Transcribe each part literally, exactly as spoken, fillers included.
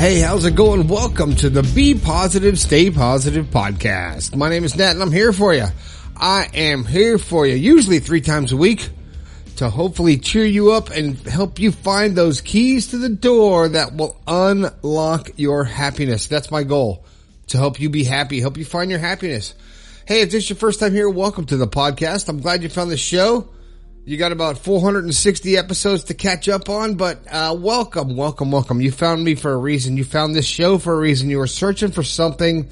Hey, how's it going? Welcome to the Be Positive, Stay Positive podcast. My name is Nat and I'm here for you. I am here for you, usually three times a week, to hopefully cheer you up and help you find those keys to the door that will unlock your happiness. That's my goal, to help you be happy, help you find your happiness. Hey, if this is your first time here, welcome to the podcast. I'm glad you found the show. You got about four hundred sixty episodes to catch up on, but uh welcome, welcome, welcome. You found me for a reason. You found this show for a reason. You were searching for something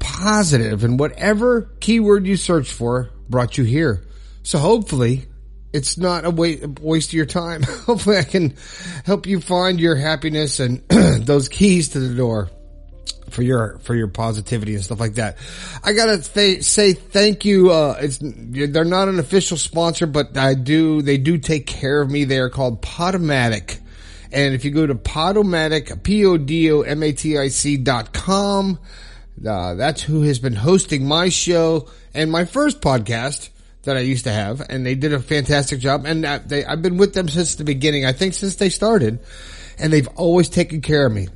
positive, and whatever keyword you searched for brought you here. So hopefully it's not a waste of your time. Hopefully I can help you find your happiness and those keys to the door for your, for your positivity and stuff like that. I gotta th- say thank you. Uh, it's, they're not an official sponsor, but I do, they do take care of me. They are called Podomatic. And if you go to Podomatic, P O D O M A T I C dot com, uh, that's who has been hosting my show and my first podcast that I used to have. And they did a fantastic job. And I, they, I've been with them since the beginning. I think since they started, and they've always taken care of me.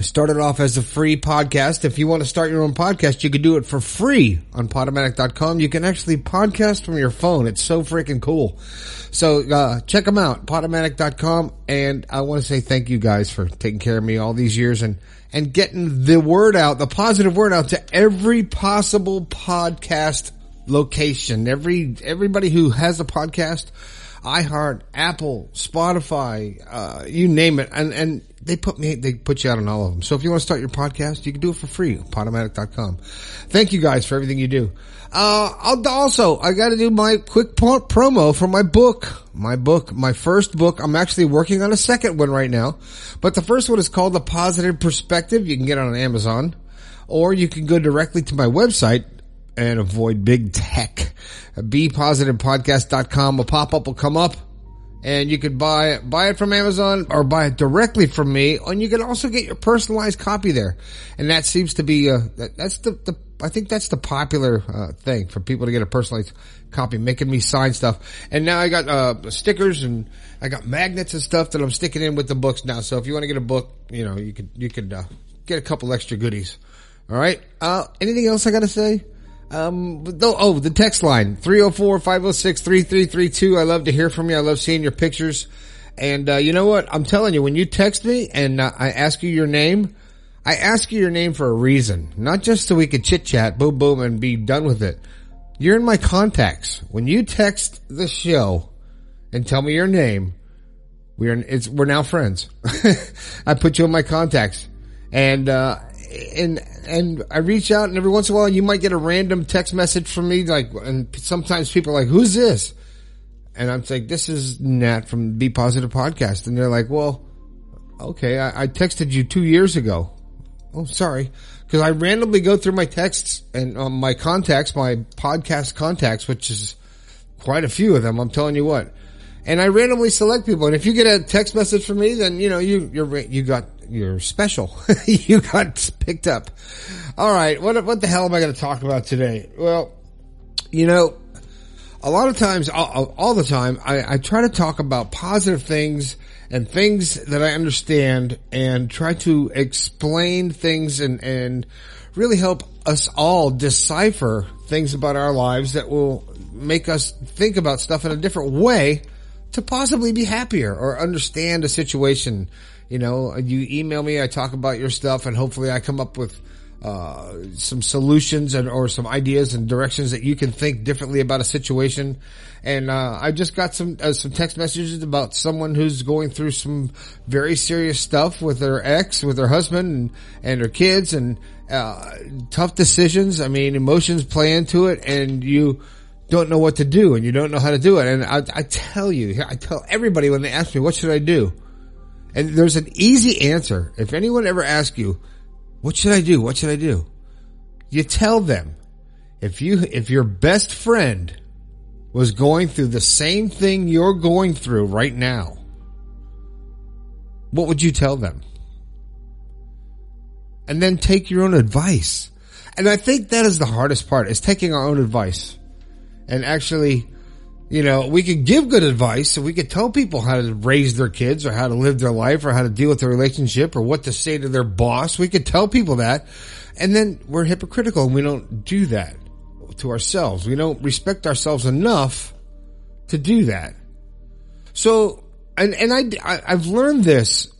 Started off as a free podcast. If you want to start your own podcast, you can do it for free on Podomatic dot com. You can actually podcast from your phone. It's so freaking cool. So uh check them out, Podomatic dot com. And I want to say thank you guys for taking care of me all these years and, and getting the word out, the positive word out to every possible podcast location. Every everybody who has a podcast, iHeart, Apple, Spotify, uh, you name it. And, and they put me, they put you out on all of them. So if you want to start your podcast, you can do it for free, Podomatic dot com. Thank you guys for everything you do. Uh, I'll also, I got to do my quick promo for my book. My book, my first book. I'm actually working on a second one right now, but the first one is called The Positive Perspective. You can get it on Amazon, or you can go directly to my website and avoid big tech. Be Positive Podcast dot com. A pop-up will come up, and you could buy it, buy it from Amazon or buy it directly from me. And you can also get your personalized copy there. And that seems to be, uh, that, that's the, the, I think that's the popular, uh, thing for people to get a personalized copy, making me sign stuff. And now I got, uh, stickers and I got magnets and stuff that I'm sticking in with the books now. So if you want to get a book, you know, you could, you could, uh, get a couple extra goodies. All right. Uh, anything else I got to say? Um, oh, the text line, three oh four, five oh six, three three three two. I love to hear from you. I love seeing your pictures. And, uh, you know what? I'm telling you, when you text me and uh, I ask you your name, I ask you your name for a reason. Not just so we could chit chat, boom, boom, and be done with it. You're in my contacts. When you text the show and tell me your name, we're, it's, we're now friends. I put you in my contacts. And, uh, And, and I reach out, and every once in a while you might get a random text message from me, like, and sometimes people are like, who's this? And I'm like, this is Nat from Be Positive Podcast. And they're like, well, okay, I, I texted you two years ago. Oh, sorry. Cause I randomly go through my texts and um, my contacts, my podcast contacts, which is quite a few of them. I'm telling you what. And I randomly select people. And if you get a text message from me, then, you know, you, you're, you got, you're special. You got picked up. All right. What, what the hell am I going to talk about today? Well, you know, a lot of times, all, all the time, I, I try to talk about positive things and things that I understand and try to explain things and, and really help us all decipher things about our lives that will make us think about stuff in a different way, to possibly be happier or understand a situation. You know, you email me, I talk about your stuff, and hopefully I come up with uh some solutions and or some ideas and directions that you can think differently about a situation. And uh I just got some uh, some text messages about someone who's going through some very serious stuff with their ex, with their husband, and, and their kids, and uh tough decisions. I mean, emotions play into it, and you don't know what to do, and you don't know how to do it. And I, I tell you, I tell everybody when they ask me, what should I do? And there's an easy answer. If anyone ever asks you, what should I do? What should I do? You tell them, if you, if your best friend was going through the same thing you're going through right now, what would you tell them? And then take your own advice. And I think that is the hardest part, is taking our own advice. And actually, You know, we could give good advice and we could tell people how to raise their kids or how to live their life or how to deal with their relationship or what to say to their boss. We could tell people that. And then we're hypocritical and we don't do that to ourselves. We don't respect ourselves enough to do that. So, and, and I, I, I've learned this,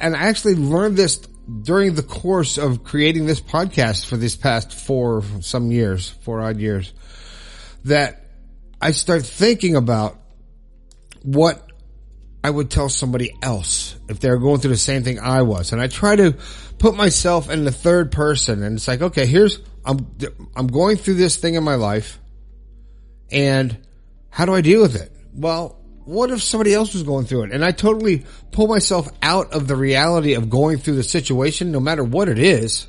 and I actually learned this during the course of creating this podcast for this past four some years, four odd years, that I start thinking about what I would tell somebody else if they're going through the same thing I was. And I try to put myself in the third person, and it's like, okay, here's, I'm, I'm going through this thing in my life, and how do I deal with it? Well, what if somebody else was going through it? And I totally pull myself out of the reality of going through the situation, no matter what it is.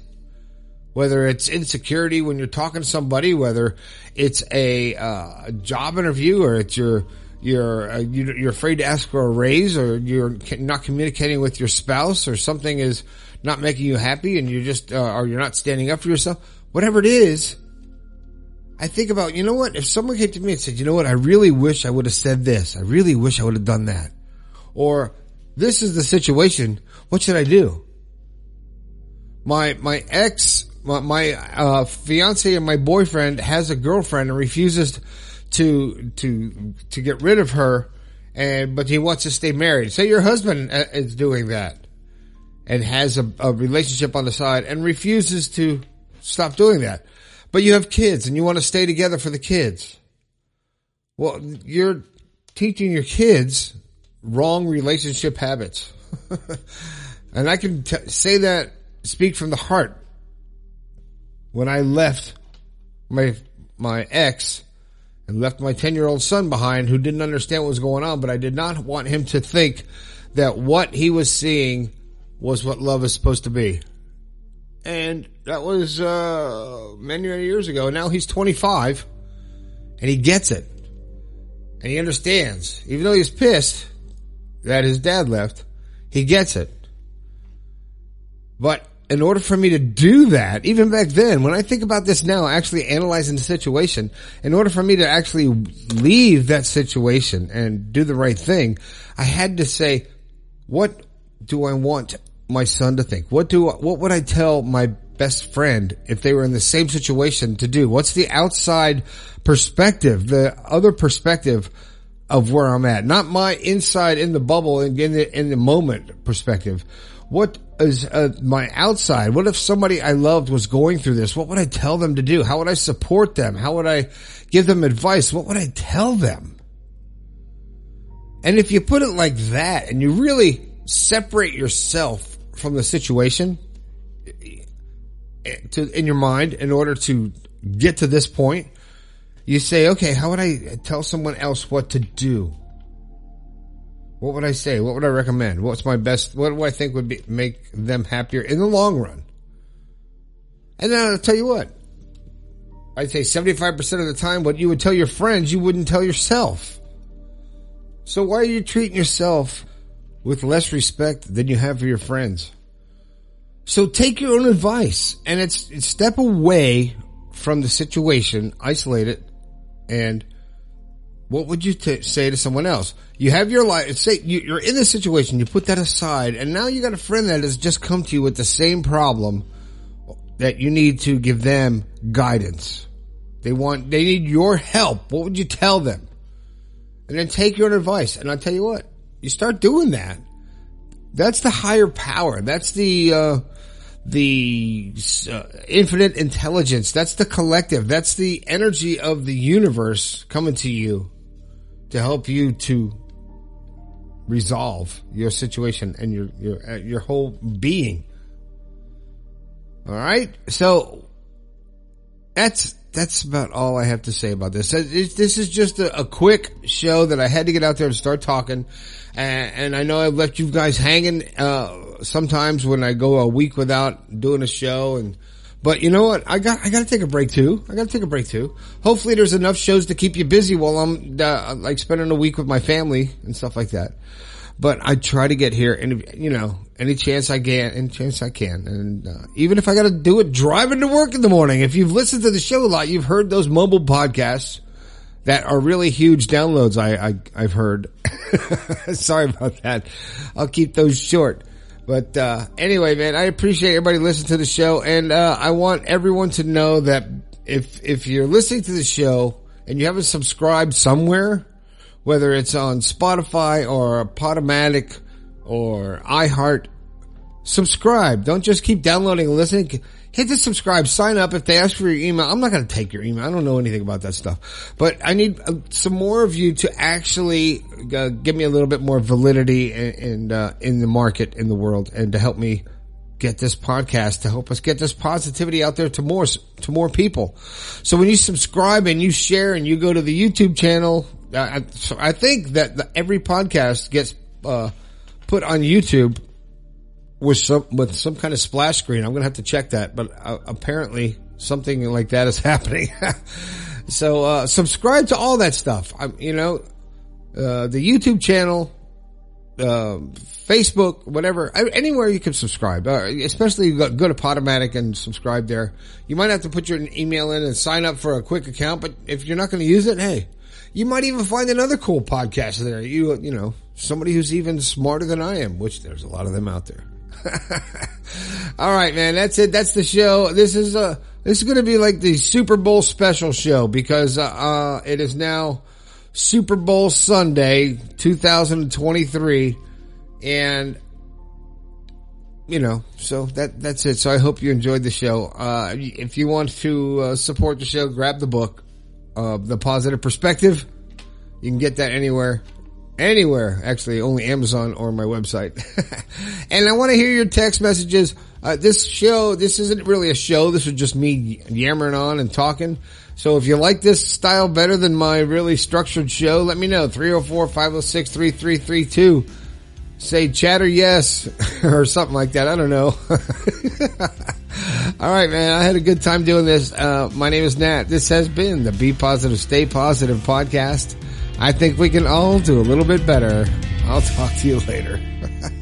Whether it's insecurity when you're talking to somebody, whether it's a uh, job interview, or it's your you're uh, you're afraid to ask for a raise, or you're not communicating with your spouse, or something is not making you happy, and you just uh, or you're not standing up for yourself. Whatever it is, I think about, you know what? If someone came to me and said, you know what? I really wish I would have said this. I really wish I would have done that. Or this is the situation. What should I do? My my ex. My, my uh, fiance and my boyfriend has a girlfriend and refuses to to to get rid of her, and but he wants to stay married. Say your husband is doing that and has a, a relationship on the side and refuses to stop doing that. But you have kids and you want to stay together for the kids. Well, you're teaching your kids wrong relationship habits. And I can t- say that, speak from the heart. When I left my my ex and left my ten-year-old son behind, who didn't understand what was going on, but I did not want him to think that what he was seeing was what love is supposed to be. And that was uh, many, many years ago. And now he's twenty-five, and he gets it. And he understands. Even though he's pissed that his dad left, he gets it. But in order for me to do that, even back then, when I think about this now, actually analyzing the situation, in order for me to actually leave that situation and do the right thing, I had to say, what do I want my son to think? What do I, what would I tell my best friend if they were in the same situation to do? What's the outside perspective, the other perspective of where I'm at? Not my inside in the bubble and in the, in the moment perspective. What is uh, my outside? What if somebody I loved was going through this? What would I tell them to do? How would I support them? How would I give them advice? What would I tell them? And if you put it like that and you really separate yourself from the situation to, in your mind in order to get to this point, you say, okay, how would I tell someone else what to do? What would I say? What would I recommend? What's my best? What do I think would be, make them happier in the long run? And then I'll tell you what. I'd say seventy-five percent of the time what you would tell your friends, you wouldn't tell yourself. So why are you treating yourself with less respect than you have for your friends? So take your own advice, and it's, it's step away from the situation, isolate it, and what would you t- say to someone else? You have your life, say you, you're in this situation, you put that aside, and now you got a friend that has just come to you with the same problem that you need to give them guidance. They want, they need your help. What would you tell them? And then take your own advice. And I'll tell you what, you start doing that. That's the higher power. That's the, uh, the uh, infinite intelligence. That's the collective. That's the energy of the universe coming to you to help you to resolve your situation and your, your, your whole being. All right. So that's, that's about all I have to say about this. This is just a, a quick show that I had to get out there and start talking. And, and I know I've left you guys hanging, uh, sometimes when I go a week without doing a show and, but you know what? I got, I got to take a break too. I got to take a break too. Hopefully there's enough shows to keep you busy while I'm uh, like spending a week with my family and stuff like that. But I try to get here and, you know, any chance I can, any chance I can. And, uh, even if I got to do it driving to work in the morning, if you've listened to the show a lot, you've heard those mobile podcasts that are really huge downloads. I, I I've heard. Sorry about that. I'll keep those short. But uh anyway, man, I appreciate everybody listening to the show, and uh I want everyone to know that if if you're listening to the show and you haven't subscribed somewhere, whether it's on Spotify or Podomatic or iHeart, subscribe. Don't just keep downloading and listening. Hit the subscribe, sign up. If they ask for your email, I'm not going to take your email. I don't know anything about that stuff. But I need some more of you to actually uh, give me a little bit more validity in, in, uh, in the market, in the world, and to help me get this podcast, to help us get this positivity out there to more, to more people. So when you subscribe and you share and you go to the YouTube channel, uh, I, so I think that the, every podcast gets uh, put on YouTube with some, with some kind of splash screen. I'm going to have to check that, but uh, apparently something like that is happening. So, uh, subscribe to all that stuff. I'm, you know, uh, the YouTube channel, uh, Facebook, whatever, anywhere you can subscribe, uh, especially go, go to Podomatic and subscribe there. You might have to put your email in and sign up for a quick account, but if you're not going to use it, hey, you might even find another cool podcast there. You, you know, somebody who's even smarter than I am, which there's a lot of them out there. All right, man, that's it. That's the show. This is a this is going to be like the Super Bowl special show, because uh it is now Super Bowl Sunday two thousand twenty-three, and you know, so that that's it. So I hope you enjoyed the show. Uh if you want to uh, support the show, grab the book, uh The Positive Perspective. You can get that anywhere. Anywhere, actually, only Amazon or my website. And I want to hear your text messages. Uh, this show, this isn't really a show. This is just me yammering on and talking. So if you like this style better than my really structured show, let me know. three oh four, five oh six, three three three two. Say chatter yes or something like that. I don't know. All right, man. I had a good time doing this. Uh, my name is Nat. This has been the Be Positive, Stay Positive podcast. I think we can all do a little bit better. I'll talk to you later.